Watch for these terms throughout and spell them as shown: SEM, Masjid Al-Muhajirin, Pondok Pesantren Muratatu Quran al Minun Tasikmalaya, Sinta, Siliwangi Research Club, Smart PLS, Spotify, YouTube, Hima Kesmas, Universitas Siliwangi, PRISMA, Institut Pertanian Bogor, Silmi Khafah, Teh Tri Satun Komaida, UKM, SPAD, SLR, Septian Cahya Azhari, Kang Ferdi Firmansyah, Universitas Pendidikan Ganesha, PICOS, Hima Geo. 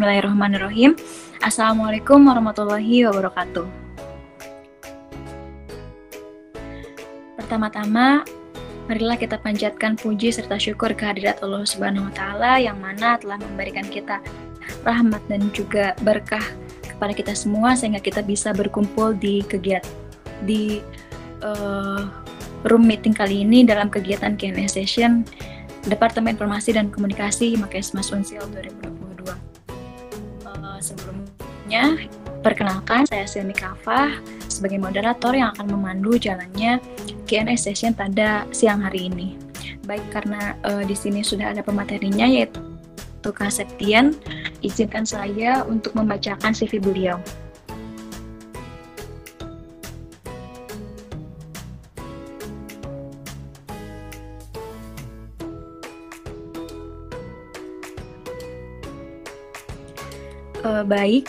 Bismillahirrahmanirrahim. Assalamualaikum warahmatullahi wabarakatuh. Pertama-tama, marilah kita panjatkan puji serta syukur kehadirat Allah Subhanahu wa Ta'ala yang mana telah memberikan kita rahmat dan juga berkah kepada kita semua sehingga kita bisa berkumpul di room meeting kali ini dalam kegiatan Q&A session Departemen Informasi dan Komunikasi Hima Kesmas 2022. Sebelumnya, perkenalkan saya Silmi Khafah sebagai moderator yang akan memandu jalannya Q&A session pada siang hari ini. Baik, karena di sini sudah ada pematerinya yaitu Kang Septian, izinkan saya untuk membacakan CV beliau. Baik,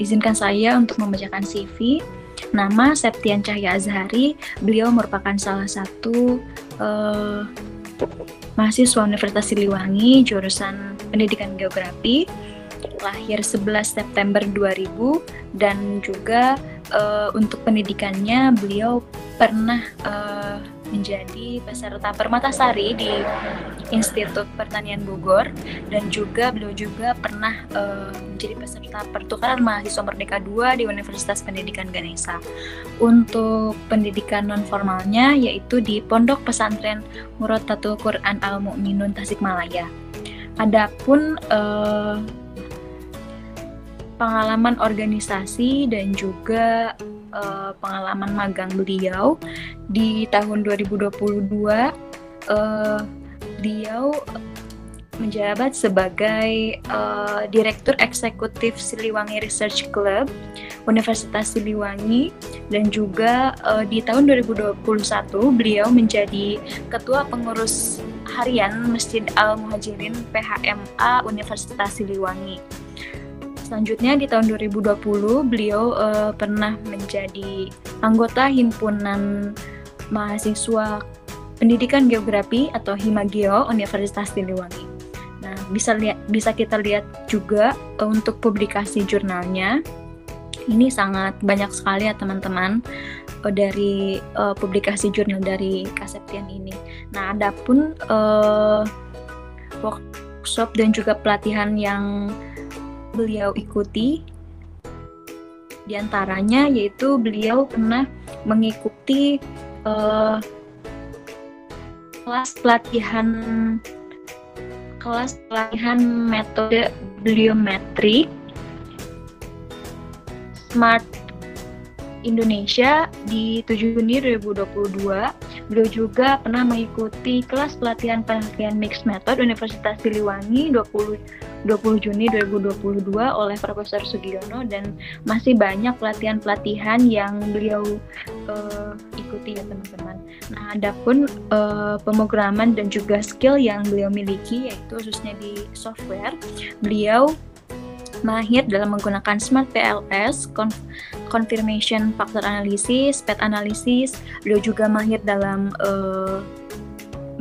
izinkan saya untuk membacakan CV. Nama Septian Cahya Azhari, beliau merupakan salah satu mahasiswa Universitas Siliwangi, jurusan Pendidikan Geografi, lahir 11 September 2000, dan juga untuk pendidikannya beliau pernah menjadi peserta permatasari di Institut Pertanian Bogor, dan juga beliau juga pernah menjadi peserta pertukaran mahasiswa Merdeka 2 di Universitas Pendidikan Ganesha. Untuk pendidikan non formalnya yaitu di Pondok Pesantren Muratatu Quran al Minun Tasikmalaya. Adapun pengalaman organisasi dan juga pengalaman magang beliau di tahun 2022, beliau menjabat sebagai Direktur Eksekutif Siliwangi Research Club Universitas Siliwangi, dan juga di tahun 2021 beliau menjadi Ketua Pengurus Harian Masjid Al-Muhajirin PHMA Universitas Siliwangi. Selanjutnya di tahun 2020 beliau pernah menjadi anggota himpunan mahasiswa Pendidikan Geografi atau Hima Geo Universitas Siliwangi. Nah, bisa kita lihat juga untuk publikasi jurnalnya. Ini sangat banyak sekali ya teman-teman dari publikasi jurnal dari Kak Septian ini. Nah, adapun workshop dan juga pelatihan yang beliau ikuti diantaranya yaitu beliau pernah mengikuti kelas pelatihan metode bibliometri Smart Indonesia di 7 Juni 2022. Beliau juga pernah mengikuti kelas pelatihan mixed method Universitas Siliwangi 20 Juni 2022 oleh Profesor Sugiono, dan masih banyak pelatihan-pelatihan yang beliau ikuti ya teman-teman. Nah, adapun pemrograman dan juga skill yang beliau miliki yaitu khususnya di software, beliau mahir dalam menggunakan Smart PLS, Confirmation Factor Analysis, SPAD Analysis. Beliau juga mahir dalam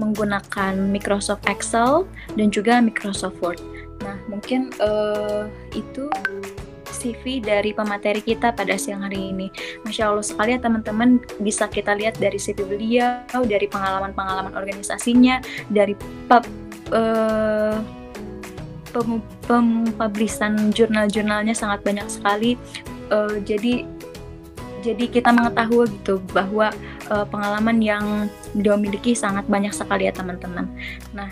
menggunakan Microsoft Excel dan juga Microsoft Word. Nah, mungkin itu CV dari pemateri kita pada siang hari ini. Masya Allah sekali ya teman-teman, bisa kita lihat dari CV beliau, dari pengalaman-pengalaman organisasinya, dari pempublisan jurnal-jurnalnya sangat banyak sekali. Jadi kita mengetahui gitu bahwa pengalaman yang beliau miliki sangat banyak sekali ya teman-teman. Nah,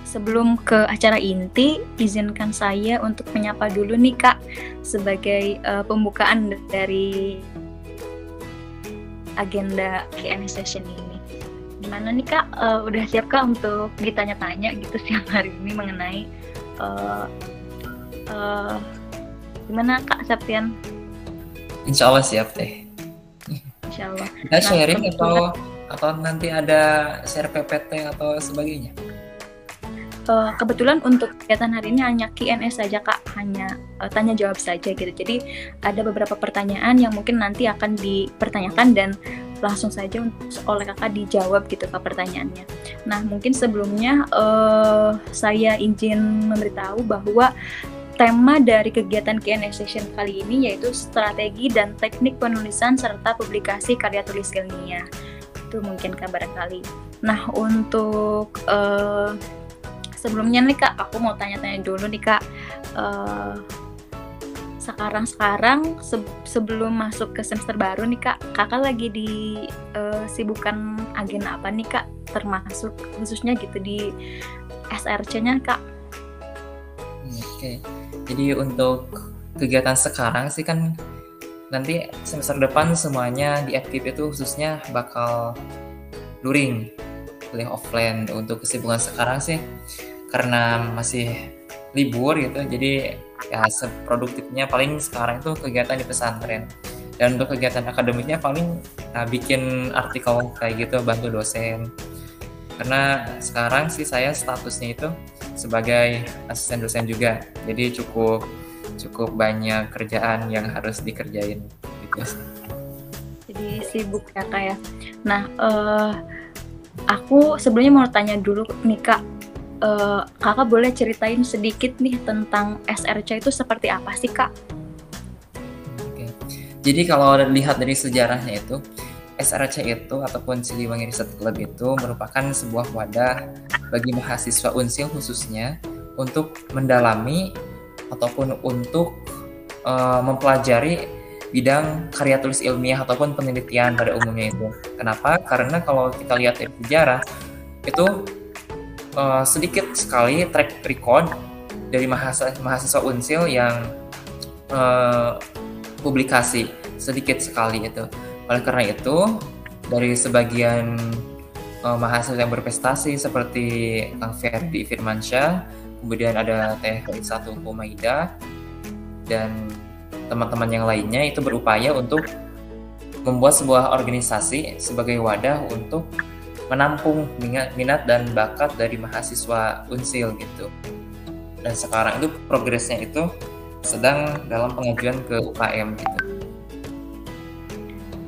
sebelum ke acara inti, izinkan saya untuk menyapa dulu nih Kak sebagai pembukaan dari agenda Q&A session ini. Gimana nih Kak, udah siap Kak untuk ditanya-tanya gitu siang hari ini mengenai gimana Kak Septian? Insya Allah siap deh. Insya Allah. Kita sharing atau nanti ada share PPT atau sebagainya? Kebetulan untuk kegiatan hari ini hanya Q&A saja Kak, hanya tanya jawab saja gitu. Jadi ada beberapa pertanyaan yang mungkin nanti akan dipertanyakan, dan langsung saja oleh kakak dijawab gitu kak pertanyaannya. Nah mungkin sebelumnya saya izin memberitahu bahwa tema dari kegiatan KNS Session kali ini yaitu strategi dan teknik penulisan serta publikasi karya tulis ilmiah. Itu mungkin kak barangkali. Nah untuk sebelumnya nih kak, aku mau tanya-tanya dulu nih kak, sekarang sebelum masuk ke semester baru nih kak, kakak lagi disibukkan agen apa nih kak, termasuk khususnya gitu di SRC-nya kak? Oke, jadi untuk kegiatan sekarang sih kan nanti semester depan semuanya di FKIP itu khususnya bakal luring, kuliah offline. Untuk kesibukan sekarang sih karena masih libur gitu, jadi ya seproduktifnya paling sekarang itu kegiatan di pesantren. Dan untuk kegiatan akademiknya paling bikin artikel kayak gitu, bantu dosen. Karena sekarang sih saya statusnya itu sebagai asisten dosen juga, jadi cukup banyak kerjaan yang harus dikerjain gitu. Jadi sibuk ya kak ya. Nah aku sebelumnya mau tanya dulu nih kak, kakak boleh ceritain sedikit nih tentang SRC itu seperti apa sih kak? Oke. Jadi kalau dilihat dari sejarahnya itu, SRC itu ataupun Siliwangi Research Club itu merupakan sebuah wadah bagi mahasiswa Unsil khususnya untuk mendalami ataupun untuk mempelajari bidang karya tulis ilmiah ataupun penelitian pada umumnya itu. Kenapa? Karena kalau kita lihat dari sejarah itu sedikit sekali track record dari mahasiswa Unsil yang publikasi, sedikit sekali itu. Oleh karena itu, dari sebagian mahasiswa yang berprestasi seperti Kang Ferdi Firmansyah, kemudian ada Teh Tri Satun Komaida dan teman-teman yang lainnya itu berupaya untuk membuat sebuah organisasi sebagai wadah untuk menampung minat dan bakat dari mahasiswa Unsil gitu. Dan sekarang itu progresnya itu sedang dalam pengajuan ke UKM gitu.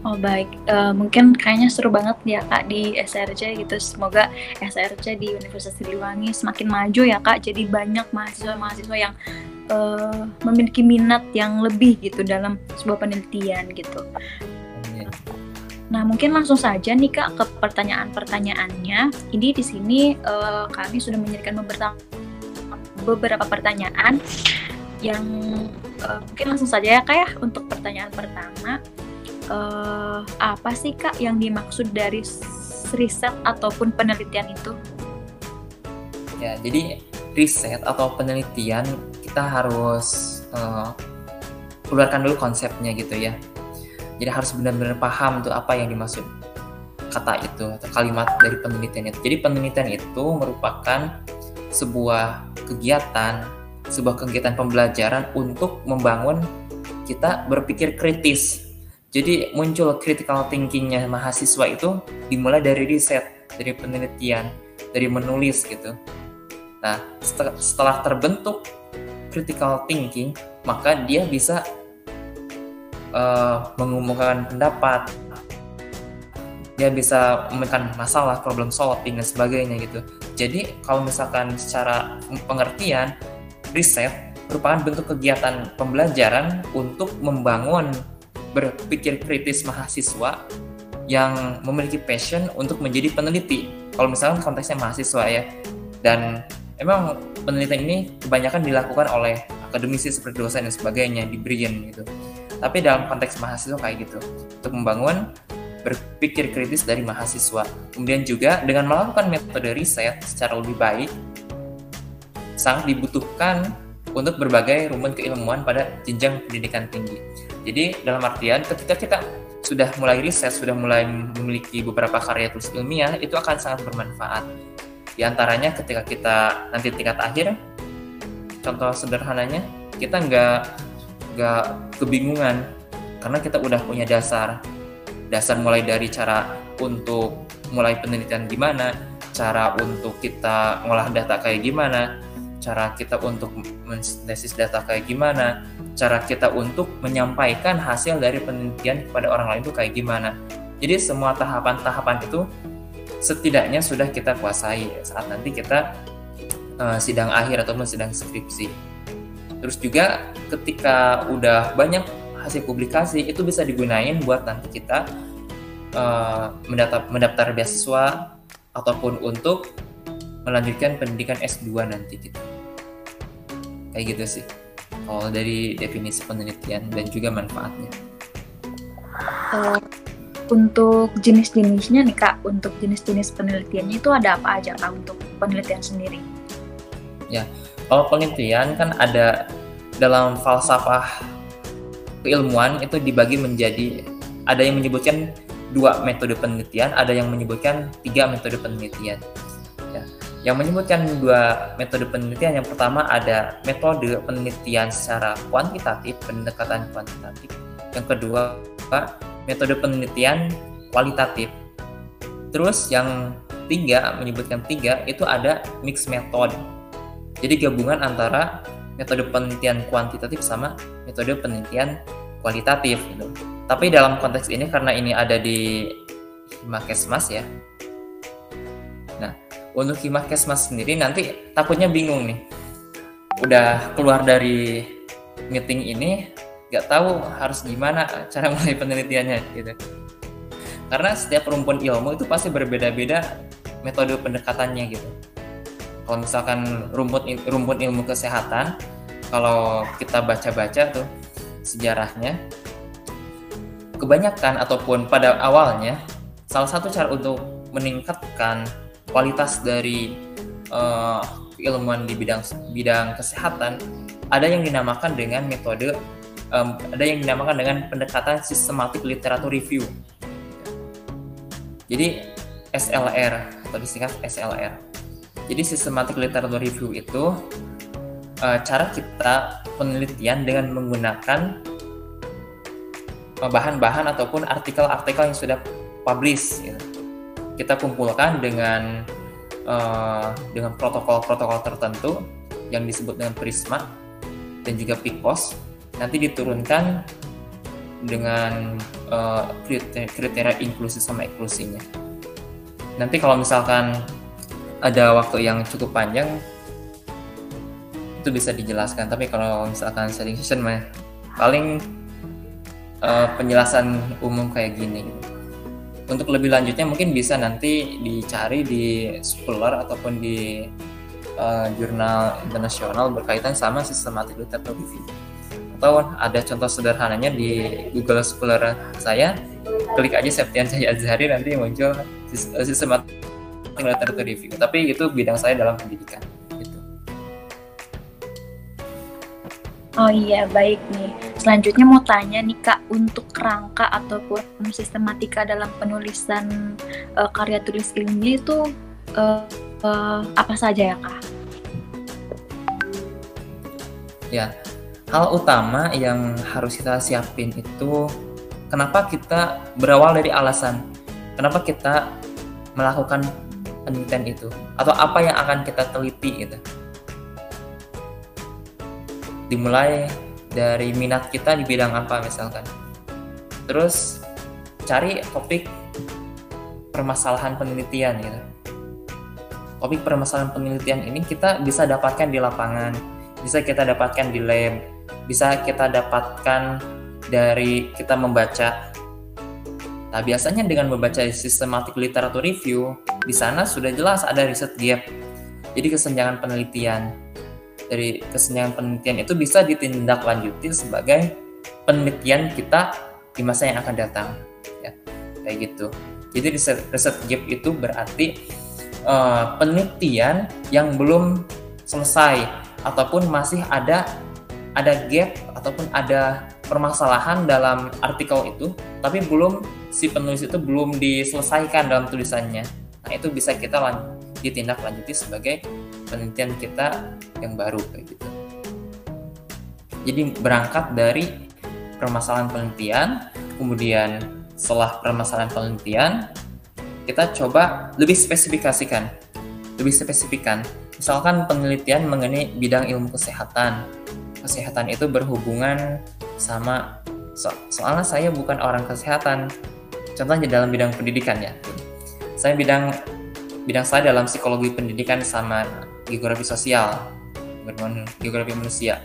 Oh baik, mungkin kayaknya seru banget ya kak di SRC gitu. Semoga SRC di Universitas Siliwangi semakin maju ya kak. Jadi banyak mahasiswa-mahasiswa yang memiliki minat yang lebih gitu dalam sebuah penelitian gitu. Nah mungkin langsung saja nih kak ke pertanyaan-pertanyaannya. Ini di sini kami sudah menjadikan beberapa pertanyaan yang mungkin langsung saja ya kak ya. Untuk pertanyaan pertama, apa sih kak yang dimaksud dari riset ataupun penelitian itu? Ya jadi riset atau penelitian kita harus keluarkan dulu konsepnya gitu ya. Jadi harus benar-benar paham tuh apa yang dimaksud kata itu atau kalimat dari penelitian itu. Jadi penelitian itu merupakan sebuah kegiatan pembelajaran untuk membangun kita berpikir kritis. Jadi muncul critical thinking-nya mahasiswa itu dimulai dari riset, dari penelitian, dari menulis gitu. Nah, setelah terbentuk critical thinking, maka dia bisa mengumumkan pendapat, dia bisa memecahkan masalah, problem solving dan sebagainya gitu. Jadi kalau misalkan secara pengertian, riset merupakan bentuk kegiatan pembelajaran untuk membangun berpikir kritis mahasiswa yang memiliki passion untuk menjadi peneliti. Kalau misalkan konteksnya mahasiswa ya, dan emang penelitian ini kebanyakan dilakukan oleh akademisi seperti dosen dan sebagainya di Brian gitu. Tapi dalam konteks mahasiswa kayak gitu, untuk membangun berpikir kritis dari mahasiswa. Kemudian juga dengan melakukan metode riset secara lebih baik, sangat dibutuhkan untuk berbagai rumpun keilmuan pada jenjang pendidikan tinggi. Jadi dalam artian ketika kita sudah mulai riset, sudah mulai memiliki beberapa karya tulis ilmiah, itu akan sangat bermanfaat. Di antaranya ketika kita nanti tingkat akhir, contoh sederhananya, kita nggak kebingungan karena kita udah punya dasar mulai dari cara untuk mulai penelitian gimana, cara untuk kita ngolah data kayak gimana, cara kita untuk mensintesis data kayak gimana, cara kita untuk menyampaikan hasil dari penelitian kepada orang lain itu kayak gimana. Jadi semua tahapan-tahapan itu setidaknya sudah kita kuasai saat nanti kita sidang akhir ataupun sidang skripsi. Terus juga ketika udah banyak hasil publikasi itu bisa digunain buat nanti kita mendaftar beasiswa ataupun untuk melanjutkan pendidikan S2 nanti kita. Kayak gitu sih kalau dari definisi penelitian dan juga manfaatnya. Untuk jenis-jenisnya nih Kak, untuk jenis-jenis penelitiannya itu ada apa aja Kak untuk penelitian sendiri? Ya, kalau penelitian kan ada dalam falsafah keilmuan itu dibagi menjadi, ada yang menyebutkan 2 metode penelitian, ada yang menyebutkan 3 metode penelitian. Ya, yang menyebutkan 2 metode penelitian, yang pertama ada metode penelitian secara kuantitatif, pendekatan kuantitatif. Yang kedua, metode penelitian kualitatif. Terus yang 3 menyebutkan 3 itu ada mixed method. Jadi gabungan antara metode penelitian kuantitatif sama metode penelitian kualitatif gitu. Tapi dalam konteks ini karena ini ada di Hima Kesmas ya. Nah, untuk Hima Kesmas sendiri nanti takutnya bingung nih. Udah keluar dari meeting ini nggak tahu harus gimana cara mulai penelitiannya gitu. Karena setiap rumpun ilmu itu pasti berbeda-beda metode pendekatannya gitu. Kalau misalkan rumpun ilmu kesehatan, kalau kita baca-baca tuh sejarahnya, kebanyakan ataupun pada awalnya salah satu cara untuk meningkatkan kualitas dari keilmuan di bidang kesehatan ada yang dinamakan dengan metode ada yang dinamakan dengan pendekatan sistematik literatur review. Jadi SLR atau disingkat SLR. Jadi sistematik literatur review itu cara kita penelitian dengan menggunakan bahan-bahan ataupun artikel-artikel yang sudah publish. Gitu. Kita kumpulkan dengan protokol-protokol tertentu yang disebut dengan PRISMA dan juga PICOS. Nanti diturunkan dengan kriteria inklusi sama eksklusinya. Nanti kalau misalkan ada waktu yang cukup panjang itu bisa dijelaskan, tapi kalau misalkan sharing session paling penjelasan umum kayak gini. Untuk lebih lanjutnya mungkin bisa nanti dicari di Scholar ataupun di jurnal internasional berkaitan sama sistematik literatur review. Atau ada contoh sederhananya di Google Scholar saya, klik aja Septian Cahya Azhari nanti muncul sistematik literatur review. Tapi itu bidang saya dalam pendidikan. Gitu. Oh iya, baik nih. Selanjutnya mau tanya nih Kak, untuk kerangka ataupun sistematika dalam penulisan karya tulis ilmiah itu apa saja ya Kak? Ya. Hal utama yang harus kita siapin itu kenapa kita berawal dari alasan. Kenapa kita melakukan penelitian itu atau apa yang akan kita teliti gitu. Dimulai dari minat kita di bidang apa misalkan. Terus cari topik permasalahan penelitian gitu. Topik permasalahan penelitian ini kita bisa dapatkan di lapangan, bisa kita dapatkan di lab, bisa kita dapatkan dari kita membaca. Nah, biasanya dengan membaca sistematik literatur review, di sana sudah jelas ada riset gap. Jadi kesenjangan penelitian. Dari kesenjangan penelitian itu bisa ditindaklanjuti sebagai penelitian kita di masa yang akan datang. Ya, kayak gitu. Jadi riset gap itu berarti penelitian yang belum selesai ataupun masih ada gap ataupun ada permasalahan dalam artikel itu, tapi belum si penulis itu belum diselesaikan dalam tulisannya. Nah, itu bisa kita ditindaklanjuti sebagai penelitian kita yang baru kayak gitu. Jadi berangkat dari permasalahan penelitian, kemudian setelah permasalahan penelitian, kita coba lebih spesifikasikan. Misalkan penelitian mengenai bidang ilmu kesehatan. Kesehatan itu berhubungan sama soalnya saya bukan orang kesehatan, Contohnya dalam bidang pendidikan ya. Saya bidang saya dalam psikologi pendidikan sama geografi sosial, geografi manusia.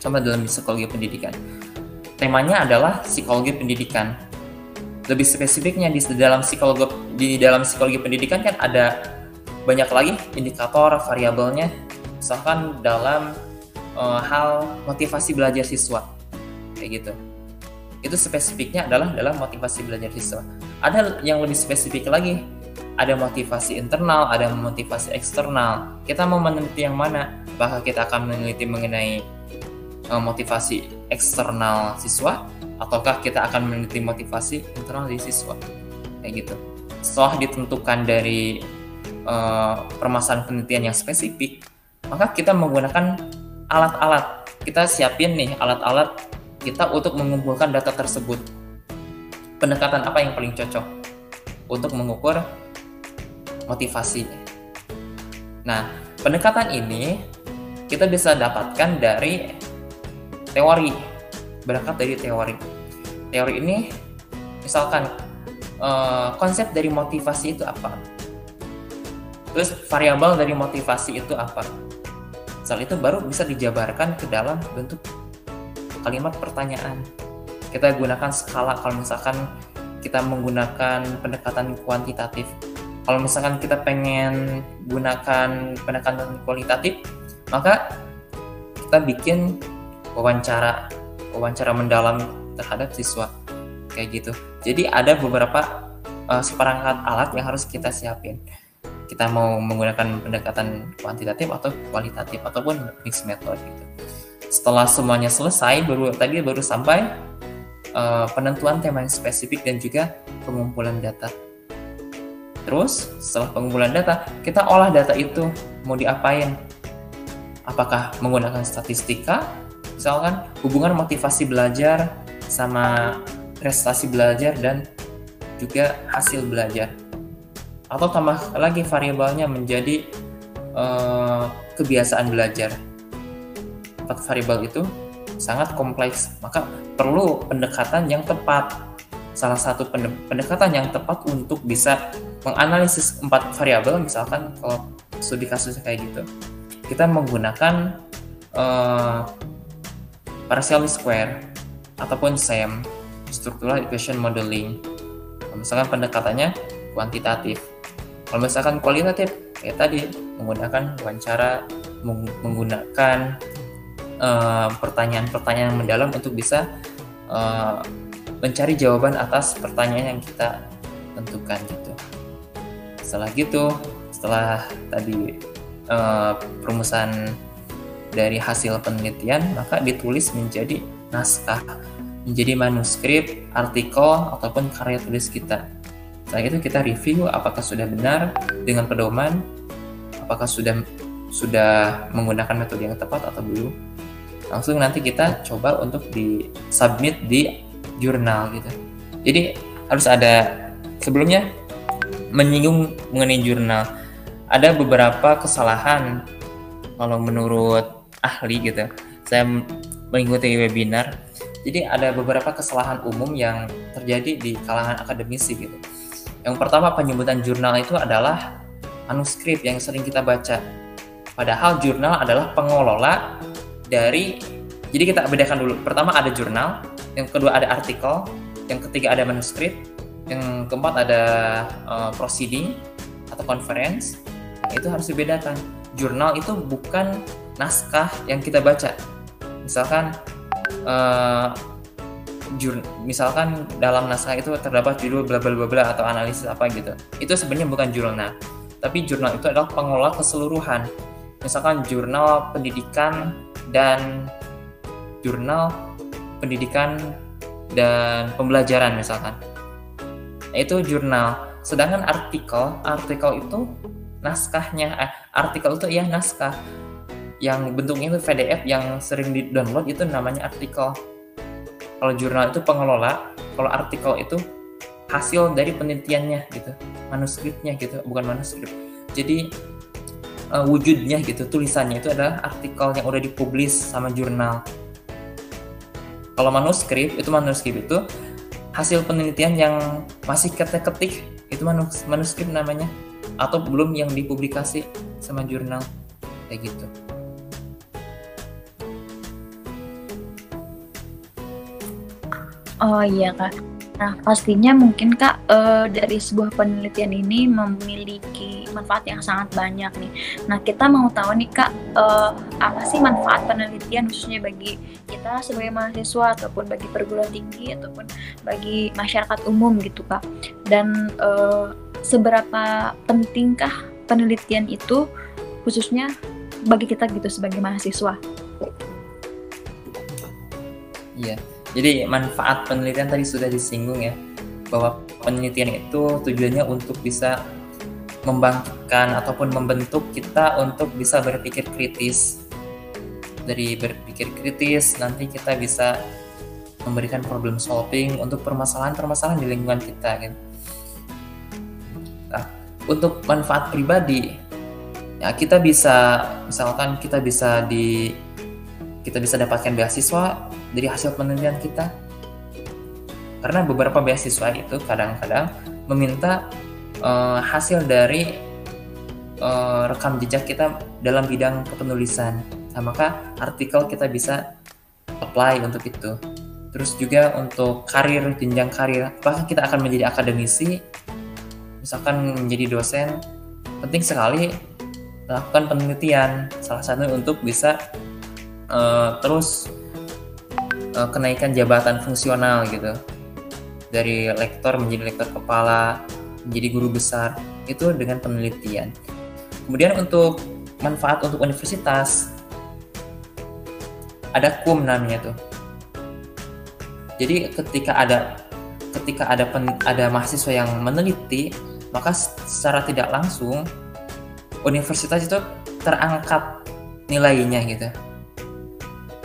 Contoh dalam psikologi pendidikan. Temanya adalah psikologi pendidikan. Lebih spesifiknya di dalam psikologi pendidikan kan ada banyak lagi indikator variabelnya, misalkan dalam hal motivasi belajar siswa kayak gitu. Itu spesifiknya adalah dalam motivasi belajar siswa. Ada yang lebih spesifik lagi, ada motivasi internal, ada motivasi eksternal. Kita mau meneliti yang mana? Apakah kita akan meneliti mengenai motivasi eksternal siswa, ataukah kita akan meneliti motivasi internal dari siswa kayak gitu. Setelah ditentukan dari permasalahan penelitian yang spesifik, maka kita menggunakan alat-alat, kita siapin nih alat-alat kita untuk mengumpulkan data tersebut. Pendekatan apa yang paling cocok untuk mengukur motivasi? Nah, pendekatan ini kita bisa dapatkan dari teori, berangkat dari teori. Teori ini misalkan konsep dari motivasi itu apa, terus variabel dari motivasi itu apa. Setelah itu baru bisa dijabarkan ke dalam bentuk kalimat pertanyaan. Kita gunakan skala kalau misalkan kita menggunakan pendekatan kuantitatif. Kalau misalkan kita pengen gunakan pendekatan kualitatif, maka kita bikin wawancara mendalam terhadap siswa kayak gitu. Jadi ada beberapa seperangkat alat yang harus kita siapin. Kita mau menggunakan pendekatan kuantitatif atau kualitatif ataupun mixed method gitu. Setelah semuanya selesai, baru sampai penentuan tema yang spesifik dan juga pengumpulan data. Terus setelah pengumpulan data, kita olah data itu mau diapain? Apakah menggunakan statistika, misalkan hubungan motivasi belajar sama prestasi belajar dan juga hasil belajar, atau tambah lagi variabelnya menjadi kebiasaan belajar. 4 variabel itu sangat kompleks, maka perlu pendekatan yang tepat. Salah satu pendekatan yang tepat untuk bisa menganalisis 4 variabel, misalkan kalau studi kasus kayak gitu, kita menggunakan partially square ataupun SEM, structural equation modeling. Misalkan pendekatannya kuantitatif. Kalau misalkan kualitatif, ya tadi menggunakan wawancara, menggunakan pertanyaan-pertanyaan mendalam untuk bisa mencari jawaban atas pertanyaan yang kita tentukan gitu. Setelah tadi perumusan dari hasil penelitian, maka ditulis menjadi naskah, menjadi manuskrip, artikel, ataupun karya tulis kita. Setelah itu kita review apakah sudah benar dengan pedoman, apakah sudah menggunakan metode yang tepat atau belum. Langsung nanti kita coba untuk di submit di jurnal gitu. Jadi harus ada, sebelumnya menyinggung mengenai jurnal, ada beberapa kesalahan kalau menurut ahli gitu. Saya mengikuti webinar, jadi ada beberapa kesalahan umum yang terjadi di kalangan akademisi gitu. Yang pertama, penyebutan jurnal itu adalah manuskrip yang sering kita baca. Padahal jurnal adalah pengelola dari, jadi kita bedakan dulu. Pertama ada jurnal, yang kedua ada artikel, yang ketiga ada manuskrip, yang keempat ada proceeding atau conference. Nah, itu harus dibedakan. Jurnal itu bukan naskah yang kita baca. Misalkan misalkan dalam naskah itu terdapat judul bla bla bla atau analisis apa gitu. Itu sebenarnya bukan jurnal. Tapi jurnal itu adalah pengelola keseluruhan. Misalkan jurnal pendidikan dan pembelajaran misalkan. Nah, itu jurnal. Sedangkan artikel itu naskahnya. Artikel itu ya naskah. Yang bentuknya itu PDF yang sering di-download, itu namanya artikel. Kalau jurnal itu pengelola, kalau artikel itu hasil dari penelitiannya gitu, manuskripnya gitu, bukan manuskrip. Jadi wujudnya gitu, tulisannya itu adalah artikel yang udah dipublis sama jurnal. Kalau manuskrip itu hasil penelitian yang masih ketik-ketik itu manuskrip namanya, atau belum yang dipublikasi sama jurnal kayak gitu. Oh iya Kak. Nah pastinya mungkin Kak dari sebuah penelitian ini memiliki manfaat yang sangat banyak nih. Nah kita mau tahu nih Kak apa sih manfaat penelitian khususnya bagi kita sebagai mahasiswa ataupun bagi perguruan tinggi ataupun bagi masyarakat umum gitu Kak. Dan seberapa pentingkah penelitian itu khususnya bagi kita gitu sebagai mahasiswa? Iya. Jadi manfaat penelitian tadi sudah disinggung ya, bahwa penelitian itu tujuannya untuk bisa membangkitkan ataupun membentuk kita untuk bisa berpikir kritis. Dari berpikir kritis nanti kita bisa memberikan problem solving untuk permasalahan-permasalahan di lingkungan kita kan. Nah, untuk manfaat pribadi ya, kita bisa misalkan kita bisa dapatkan beasiswa dari hasil penelitian kita, karena beberapa beasiswa itu kadang-kadang meminta hasil dari rekam jejak kita dalam bidang kepenulisan. Nah, maka artikel kita bisa apply untuk itu. Terus juga untuk karir, jenjang karir, apakah kita akan menjadi akademisi, misalkan menjadi dosen, penting sekali melakukan penelitian, salah satu untuk bisa terus kenaikan jabatan fungsional gitu, dari lektor menjadi lektor kepala, menjadi guru besar, itu dengan penelitian. Kemudian untuk manfaat untuk universitas ada kum namanya tuh. Jadi ketika ada mahasiswa yang meneliti, maka secara tidak langsung universitas itu terangkat nilainya gitu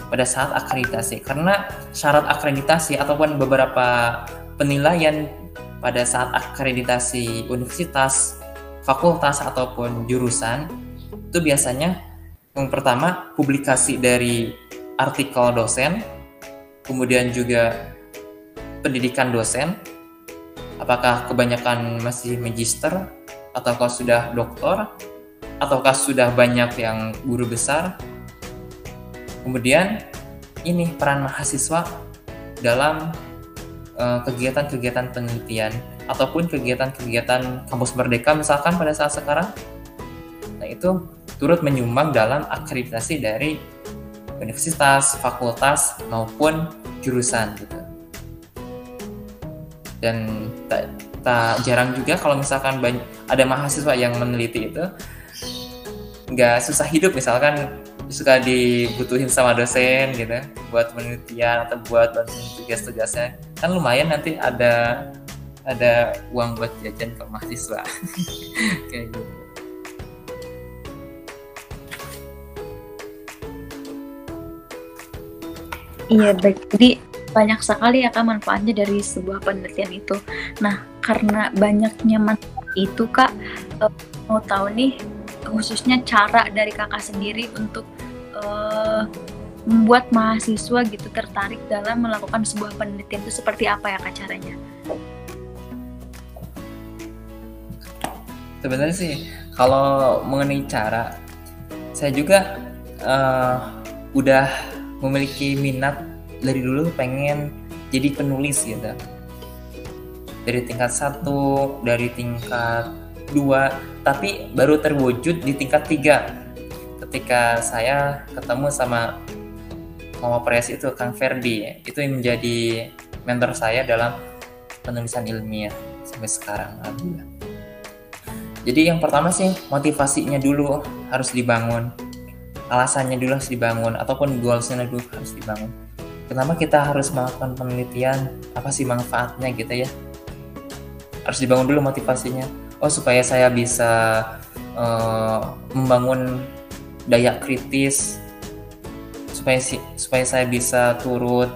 pada saat akreditasi, karena syarat akreditasi ataupun beberapa penilaian pada saat akreditasi universitas, fakultas ataupun jurusan itu biasanya yang pertama publikasi dari artikel dosen, kemudian juga pendidikan dosen, apakah kebanyakan masih magister ataukah sudah doktor ataukah sudah banyak yang guru besar. Kemudian ini peran mahasiswa dalam kegiatan-kegiatan penelitian ataupun kegiatan-kegiatan kampus merdeka misalkan pada saat sekarang. Nah, itu turut menyumbang dalam akreditasi dari universitas, fakultas maupun jurusan gitu. Dan tak jarang juga kalau misalkan ada mahasiswa yang meneliti itu nggak susah hidup, misalkan suka dibutuhin sama dosen gitu buat penelitian atau buat tugas-tugasnya, kan lumayan nanti ada uang buat jajan ke mahasiswa kayak gitu. Iya, jadi banyak sekali ya Kak manfaatnya dari sebuah penelitian itu. Nah, karena banyaknya manfaat itu Kak, mau tahu nih khususnya cara dari Kakak sendiri untuk membuat mahasiswa gitu tertarik dalam melakukan sebuah penelitian itu seperti apa ya Kak caranya? Sebenarnya sih kalau mengenai cara, saya juga udah memiliki minat dari dulu pengen jadi penulis gitu. Dari tingkat 1, dari tingkat 2, tapi baru terwujud di tingkat 3 ketika saya ketemu sama Mama Pres itu, Kang Ferdi, itu yang menjadi mentor saya dalam penulisan ilmiah sampai sekarang. Jadi yang pertama sih motivasinya dulu harus dibangun, alasannya dulu harus dibangun, ataupun goalsnya dulu harus dibangun. Kenapa kita harus melakukan penelitian, apa sih manfaatnya gitu ya, harus dibangun dulu motivasinya. Oh, supaya saya bisa membangun daya kritis, supaya saya bisa turut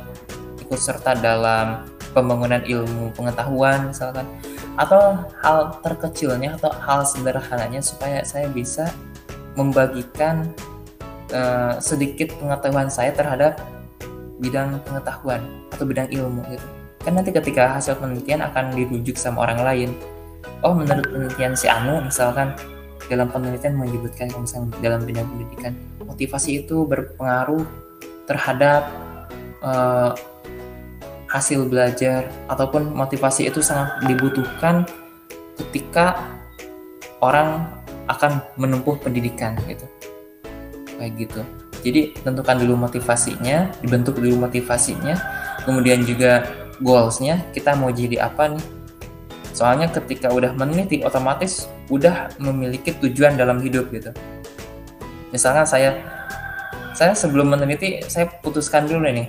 ikut serta dalam pembangunan ilmu pengetahuan misalkan, atau hal terkecilnya atau hal sederhananya supaya saya bisa membagikan sedikit pengetahuan saya terhadap bidang pengetahuan atau bidang ilmu gitu. Kan nanti ketika hasil penelitian akan dirujuk sama orang lain. Oh, menurut penelitian si Anu misalkan, dalam penelitian menyebutkan misalnya dalam bidang pendidikan, motivasi itu berpengaruh terhadap hasil belajar, ataupun motivasi itu sangat dibutuhkan ketika orang akan menempuh pendidikan gitu. Kayak gitu. Jadi tentukan dulu motivasinya, dibentuk dulu motivasinya, kemudian juga goals-nya, kita mau jadi apa nih. Soalnya ketika udah meneliti, otomatis udah memiliki tujuan dalam hidup gitu. Misalkan saya sebelum meneliti, saya putuskan dulu nih,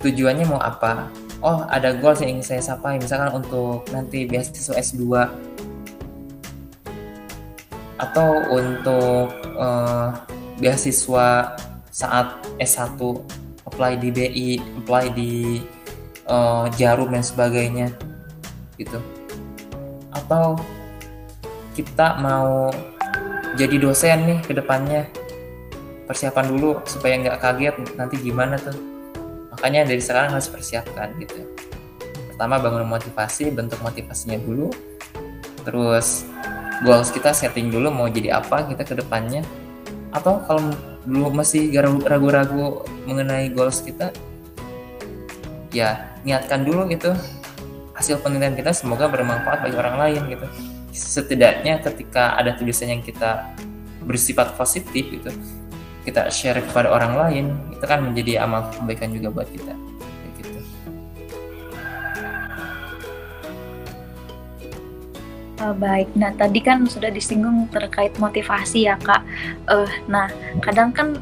tujuannya mau apa. Oh, ada goals yang ingin saya capai, misalkan untuk nanti beasiswa S2, atau untuk beasiswa saat S1, apply di BI, apply di Jarum dan sebagainya gitu. Atau kita mau jadi dosen nih ke depannya, persiapan dulu supaya nggak kaget nanti gimana tuh. Makanya dari sekarang harus persiapkan gitu. Pertama bangun motivasi, bentuk motivasinya dulu, terus goals kita setting dulu mau jadi apa kita ke depannya. Atau kalau belum masih ragu-ragu mengenai goals kita, ya niatkan dulu gitu, hasil penelitian kita semoga bermanfaat bagi orang lain gitu. Setidaknya ketika ada tulisan yang kita bersifat positif gitu, kita share kepada orang lain, itu kan menjadi amal kebaikan juga buat kita. Kayak gitu. Baik, nah tadi kan sudah disinggung terkait motivasi ya Kak. Nah kadang kan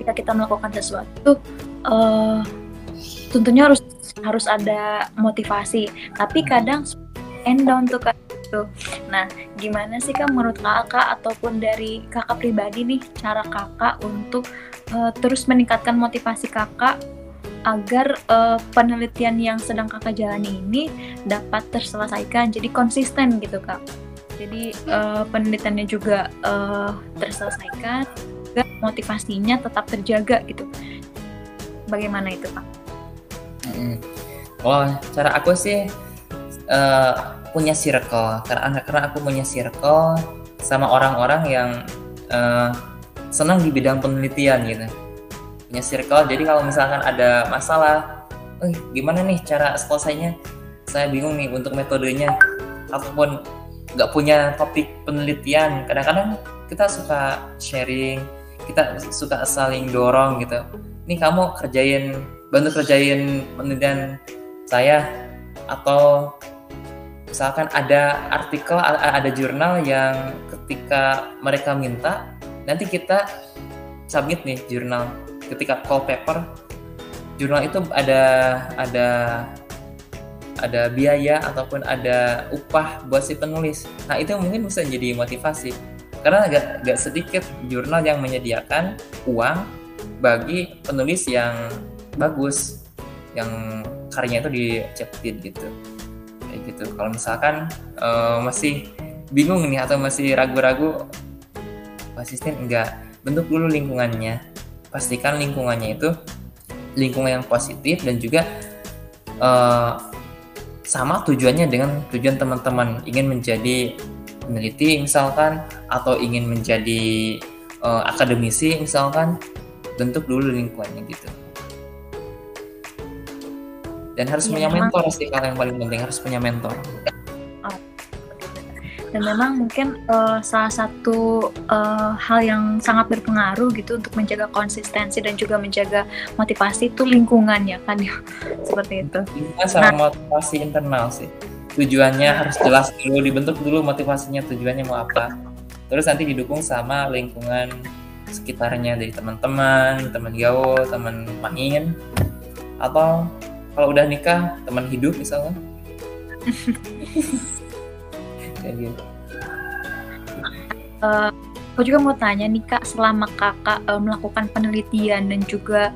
ketika kita melakukan sesuatu, tentunya harus ada motivasi. Tapi kadang end down tuh Kak. Nah gimana sih Kak menurut Kakak ataupun dari Kakak pribadi nih, cara Kakak untuk terus meningkatkan motivasi Kakak agar penelitian yang sedang Kakak jalani ini dapat terselesaikan, jadi konsisten gitu Kak. Jadi penelitiannya juga terselesaikan, juga motivasinya tetap terjaga gitu. Bagaimana itu Kak? Oh, cara aku sih punya circle, karena aku punya circle sama orang-orang yang senang di bidang penelitian gitu. Punya circle, jadi kalau misalkan ada masalah, gimana nih cara selesainya, saya bingung nih untuk metodenya, ataupun nggak punya topik penelitian, kadang-kadang kita suka sharing, kita suka saling dorong gitu. Nih kamu bantu kerjain penelitian saya, atau misalkan ada artikel, ada jurnal yang ketika mereka minta, nanti kita submit nih jurnal. Ketika call paper, jurnal itu ada biaya ataupun ada upah buat si penulis. Nah itu mungkin bisa jadi motivasi, karena agak sedikit jurnal yang menyediakan uang bagi penulis yang bagus, yang karyanya itu dicetak gitu. Kayak gitu. Kalau misalkan masih bingung nih atau masih ragu-ragu, asisten enggak, bentuk dulu lingkungannya. Pastikan lingkungannya itu lingkungan yang positif dan juga sama tujuannya dengan tujuan teman-teman, ingin menjadi peneliti misalkan, atau ingin menjadi akademisi misalkan. Bentuk dulu lingkungannya gitu. Dan harus punya mentor sih, karena yang paling penting harus punya mentor. Dan memang mungkin salah satu hal yang sangat berpengaruh gitu untuk menjaga konsistensi dan juga menjaga motivasi itu lingkungannya kan ya. Seperti itu. Lingkungan sama motivasi internal sih. Tujuannya harus jelas dulu, dibentuk dulu motivasinya, tujuannya mau apa. Terus nanti didukung sama lingkungan sekitarnya, dari teman-teman, teman gaul, teman main, atau kalau udah nikah, teman hidup misalnya. Kayak gitu. Aku juga mau tanya nih Kak, selama Kakak melakukan penelitian dan juga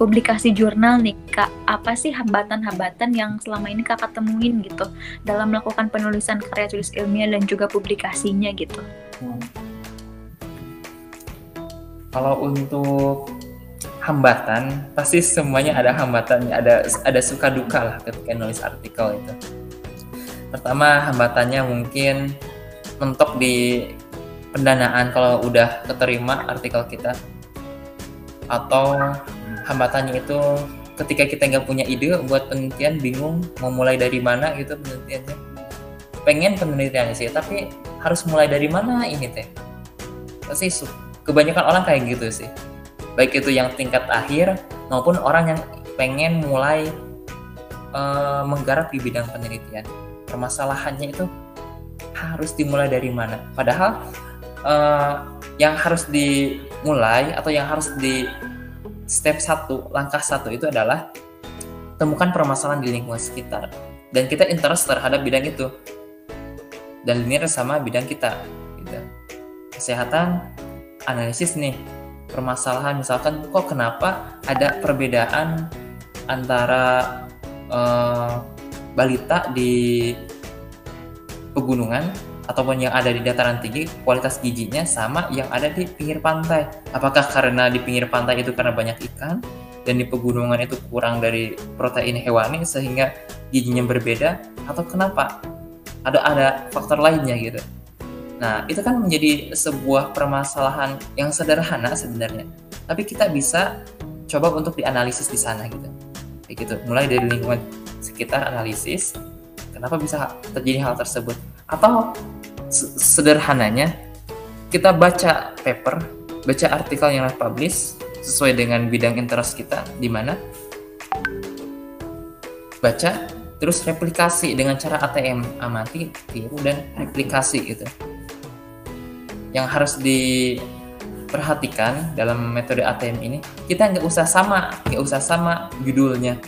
publikasi jurnal nih Kak, apa sih hambatan-hambatan yang selama ini Kakak temuin gitu dalam melakukan penulisan karya tulis ilmiah dan juga publikasinya gitu? Kalau untuk hambatan, pasti semuanya ada hambatannya, ada suka duka lah ketika nulis artikel itu. Pertama, hambatannya mungkin mentok di pendanaan kalau udah keterima artikel kita, atau hambatannya itu ketika kita nggak punya ide buat penelitian, bingung mau mulai dari mana gitu penelitiannya, pengen penelitian sih tapi harus mulai dari mana ini teh, pasti kebanyakan orang kayak gitu sih, baik itu yang tingkat akhir maupun orang yang pengen mulai menggarap di bidang penelitian. Permasalahannya itu harus dimulai dari mana, padahal yang harus dimulai atau yang harus di step 1, langkah 1 itu adalah temukan permasalahan di lingkungan sekitar dan kita interest terhadap bidang itu dan linear sama bidang kita gitu. Kesehatan, analisis nih permasalahan, misalkan kok kenapa ada perbedaan antara balita di pegunungan ataupun yang ada di dataran tinggi kualitas gizinya sama yang ada di pinggir pantai. Apakah karena di pinggir pantai itu karena banyak ikan dan di pegunungan itu kurang dari protein hewani sehingga gizinya berbeda, atau kenapa? Ada faktor lainnya gitu. Nah, itu kan menjadi sebuah permasalahan yang sederhana sebenarnya. Tapi kita bisa coba untuk dianalisis di sana gitu. Kayak gitu. Mulai dari lingkungan sekitar analisis, kenapa bisa terjadi hal tersebut? Atau sederhananya kita baca paper, baca artikel yang dipublish sesuai dengan bidang interest kita di mana, baca terus replikasi dengan cara ATM, amati, tiru dan replikasi gitu. Yang harus diperhatikan dalam metode ATM ini, kita nggak usah sama judulnya,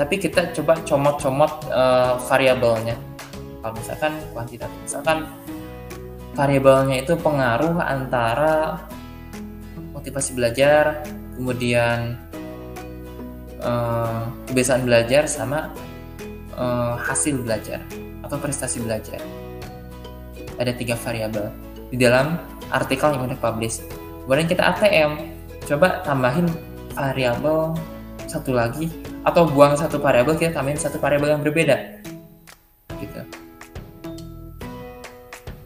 tapi kita coba comot-comot variabelnya. Kalau misalkan kuantitatif, misalkan variabelnya itu pengaruh antara motivasi belajar, kemudian kebiasaan belajar sama hasil belajar atau prestasi belajar. Ada 3 variabel di dalam artikel yang udah publish. Kemudian kita ATM, coba tambahin variabel satu lagi atau buang satu variabel, kita tambahin satu variabel yang berbeda gitu.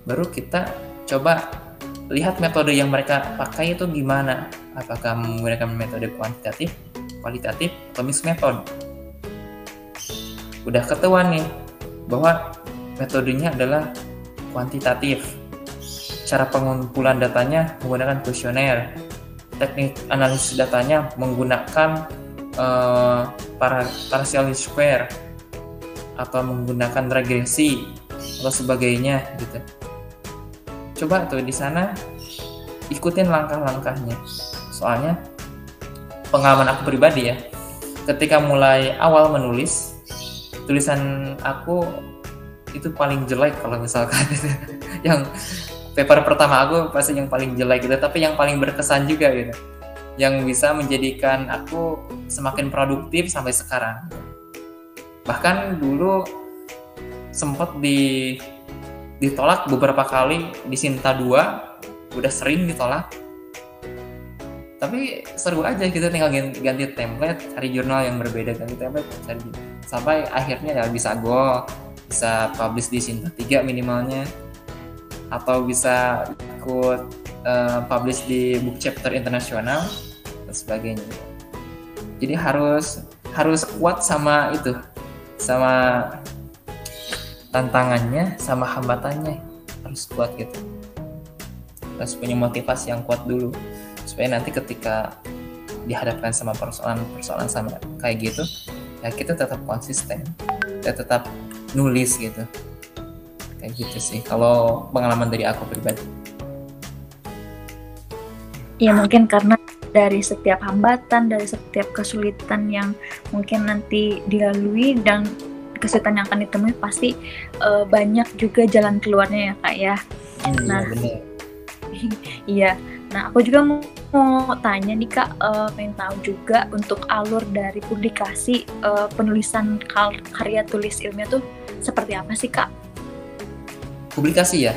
Baru kita coba lihat metode yang mereka pakai itu gimana, apakah menggunakan metode kuantitatif, kualitatif, atau mixed method. Udah ketahuan nih bahwa metodenya adalah kuantitatif, cara pengumpulan datanya menggunakan kuesioner, teknik analisis datanya menggunakan partial least square atau menggunakan regresi atau sebagainya gitu. Coba tuh di sana ikutin langkah-langkahnya. Soalnya pengalaman aku pribadi ya, ketika mulai awal menulis, tulisan aku itu paling jelek kalau misalkan yang paper pertama aku pasti yang paling jelek gitu, tapi yang paling berkesan juga gitu, yang bisa menjadikan aku semakin produktif sampai sekarang. Bahkan dulu sempat ditolak beberapa kali di Sinta 2, udah sering ditolak, tapi seru aja gitu, tinggal ganti template, cari jurnal yang berbeda, ganti template, cari, sampai akhirnya ya bisa publish di Sinta 3 minimalnya, atau bisa ikut publish di book chapter internasional dan sebagainya. Jadi harus kuat sama itu, sama tantangannya, sama hambatannya, harus kuat gitu. Harus punya motivasi yang kuat dulu supaya nanti ketika dihadapkan sama persoalan-persoalan sama kayak gitu ya kita tetap konsisten, kita tetap nulis gitu. Kayak gitu sih kalau pengalaman dari aku pribadi. Ya mungkin karena dari setiap hambatan, dari setiap kesulitan yang mungkin nanti dilalui dan kesulitan yang akan ditemui pasti banyak juga jalan keluarnya ya Kak ya. Nah, iya. Nah, aku juga mau tanya nih Kak, pengen tahu juga untuk alur dari publikasi penulisan karya tulis ilmiah tuh seperti apa sih Kak? Publikasi ya?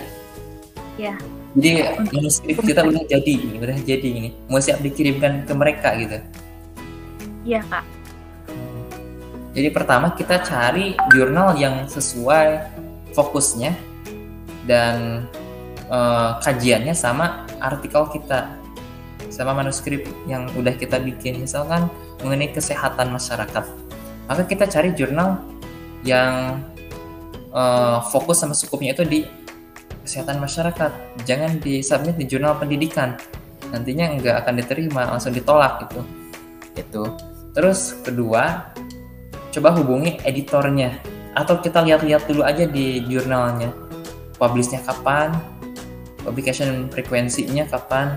Iya. Jadi manuskrip kita udah jadi ini, mau siap dikirimkan ke mereka gitu. Iya kak. Jadi pertama kita cari jurnal yang sesuai fokusnya dan kajiannya sama artikel kita, sama manuskrip yang udah kita bikin, misalkan mengenai kesehatan masyarakat. Maka kita cari jurnal yang fokus sama skupnya itu di kesehatan masyarakat. Jangan disubmit di jurnal pendidikan, nantinya nggak akan diterima, langsung ditolak gitu. Terus kedua, coba hubungi editornya, atau kita lihat-lihat dulu aja di jurnalnya, publishnya kapan, publication frekuensinya kapan,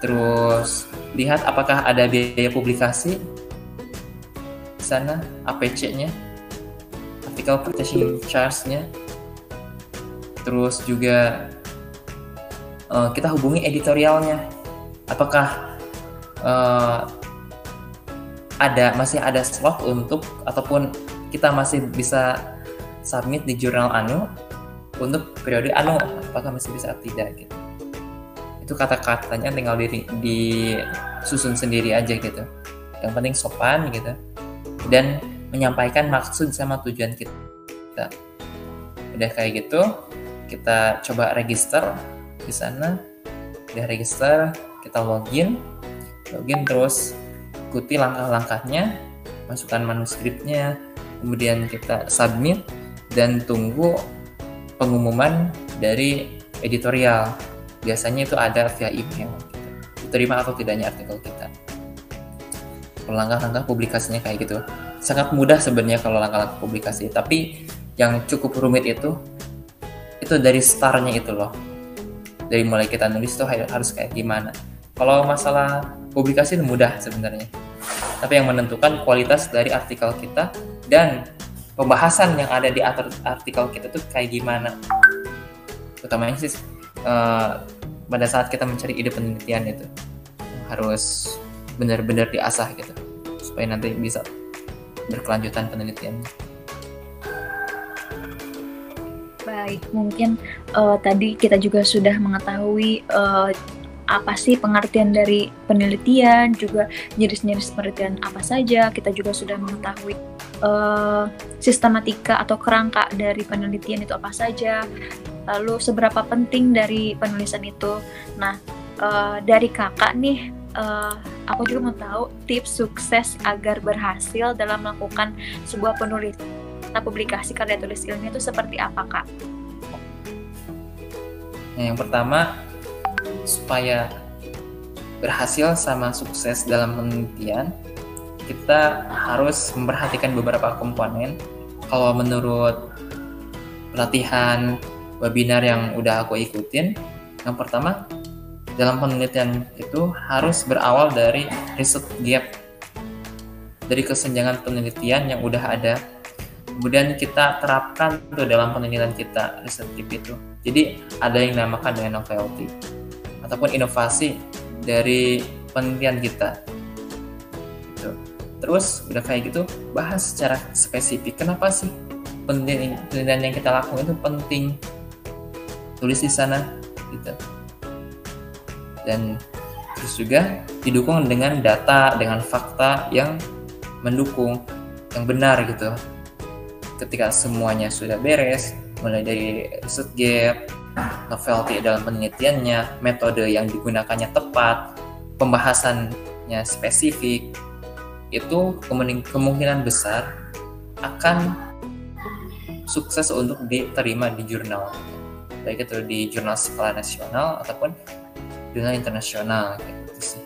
terus lihat apakah ada biaya publikasi di sana, APC-nya, artikel publication charge-nya. Terus juga kita hubungi editorialnya, apakah masih ada slot untuk, ataupun kita masih bisa submit di jurnal anu untuk periode anu, apakah masih bisa atau tidak gitu. Itu kata-katanya tinggal disusun sendiri aja gitu, yang penting sopan gitu dan menyampaikan maksud sama tujuan kita. Udah kayak gitu, kita coba register di sana. Udah register, kita login terus ikuti langkah-langkahnya, masukkan manuskripnya, kemudian kita submit dan tunggu pengumuman dari editorial. Biasanya itu ada via email, diterima atau tidaknya artikel kita. Langkah-langkah publikasinya kayak gitu, sangat mudah sebenarnya kalau langkah-langkah publikasi. Tapi yang cukup rumit itu dari startnya itu loh, dari mulai kita nulis tuh harus kayak gimana. Kalau masalah publikasi mudah sebenarnya, tapi yang menentukan kualitas dari artikel kita dan pembahasan yang ada di artikel kita tuh kayak gimana. Utamanya sih pada saat kita mencari ide penelitian itu harus benar-benar diasah gitu, supaya nanti bisa berkelanjutan penelitiannya. Baik, mungkin tadi kita juga sudah mengetahui apa sih pengertian dari penelitian, juga jenis-jenis penelitian apa saja. Kita juga sudah mengetahui sistematika atau kerangka dari penelitian itu apa saja, lalu seberapa penting dari penulisan itu. Nah, dari kakak nih, aku juga mau tahu tips sukses agar berhasil dalam melakukan sebuah penulisan atau publikasi karya tulis ilmiah itu seperti apa, kak? Yang pertama, supaya berhasil sama sukses dalam penelitian, kita harus memperhatikan beberapa komponen. Kalau menurut pelatihan webinar yang udah aku ikutin, yang pertama, dalam penelitian itu harus berawal dari riset gap, dari kesenjangan penelitian yang udah ada. Kemudian kita terapkan tuh dalam penelitian kita riset gap itu. Jadi ada yang dinamakan dengan novelty ataupun inovasi dari penelitian kita gitu. Terus udah kayak gitu, bahas secara spesifik kenapa sih penelitian yang kita lakukan itu penting, tulis di sana gitu. Dan terus juga didukung dengan data, dengan fakta yang mendukung, yang benar gitu. Ketika semuanya sudah beres, mulai dari riset gap, novelty dalam penelitiannya, metode yang digunakannya tepat, pembahasannya spesifik, itu kemungkinan besar akan sukses untuk diterima di jurnal, baik itu di jurnal skala nasional ataupun jurnal internasional gitu sih.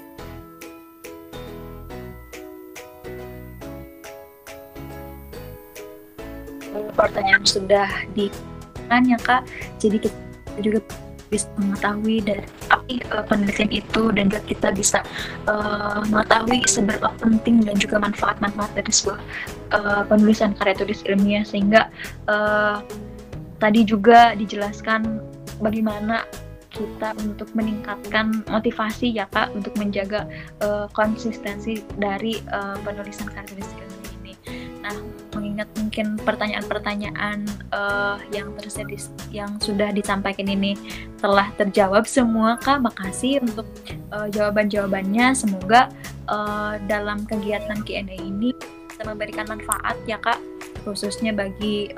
Pertanyaan sudah ditanyakan ya kak, jadi kita juga bisa mengetahui dari penelitian itu, dan juga kita bisa mengetahui seberapa penting dan juga manfaat-manfaat dari sebuah penulisan karya tulis ilmiah, sehingga tadi juga dijelaskan bagaimana kita untuk meningkatkan motivasi ya kak, untuk menjaga konsistensi dari penulisan karya tulis ilmiah ini. Nah, mengingat mungkin pertanyaan-pertanyaan yang sudah disampaikan ini telah terjawab semua, Kak. Makasih untuk jawaban-jawabannya. Semoga dalam kegiatan Q&A ini bisa memberikan manfaat ya, Kak, khususnya bagi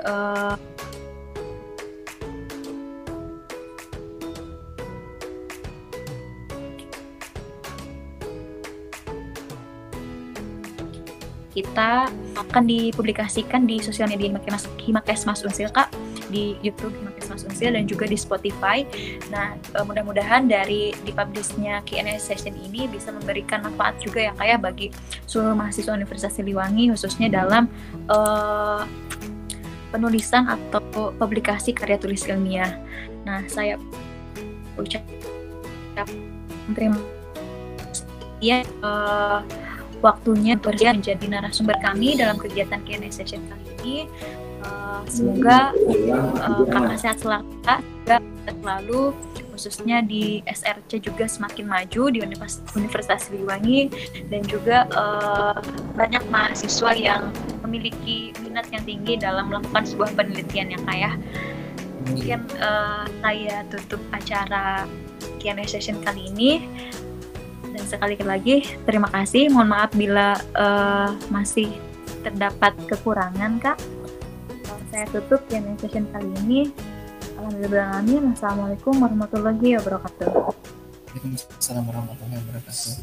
kita akan dipublikasikan di sosial media Hima Kesmas Unsil, Kak, di YouTube Hima Kesmas Unsil dan juga di Spotify. Nah, mudah-mudahan dari dipublishnya Q&A session ini bisa memberikan manfaat juga ya, Kak, ya, bagi seluruh mahasiswa Universitas Siliwangi khususnya dalam penulisan atau publikasi karya tulis ilmiah. Nah, saya ucap terima kasih ya, waktunya bekerja menjadi narasumber kami dalam kegiatan Q&A session kali ini. Semoga kakak sehat selalu, Kak, selalu, khususnya di SRC juga semakin maju di Universitas Siliwangi, dan juga banyak mahasiswa yang memiliki minat yang tinggi dalam melakukan sebuah penelitian yang kaya. Mungkin saya tutup acara Q&A session kali ini. Dan sekali lagi terima kasih. Mohon maaf bila masih terdapat kekurangan, Kak. Saya tutup yang session kali ini. Alhamdulillah. Assalamualaikum warahmatullahi wabarakatuh. Waalaikumsalam warahmatullahi wabarakatuh.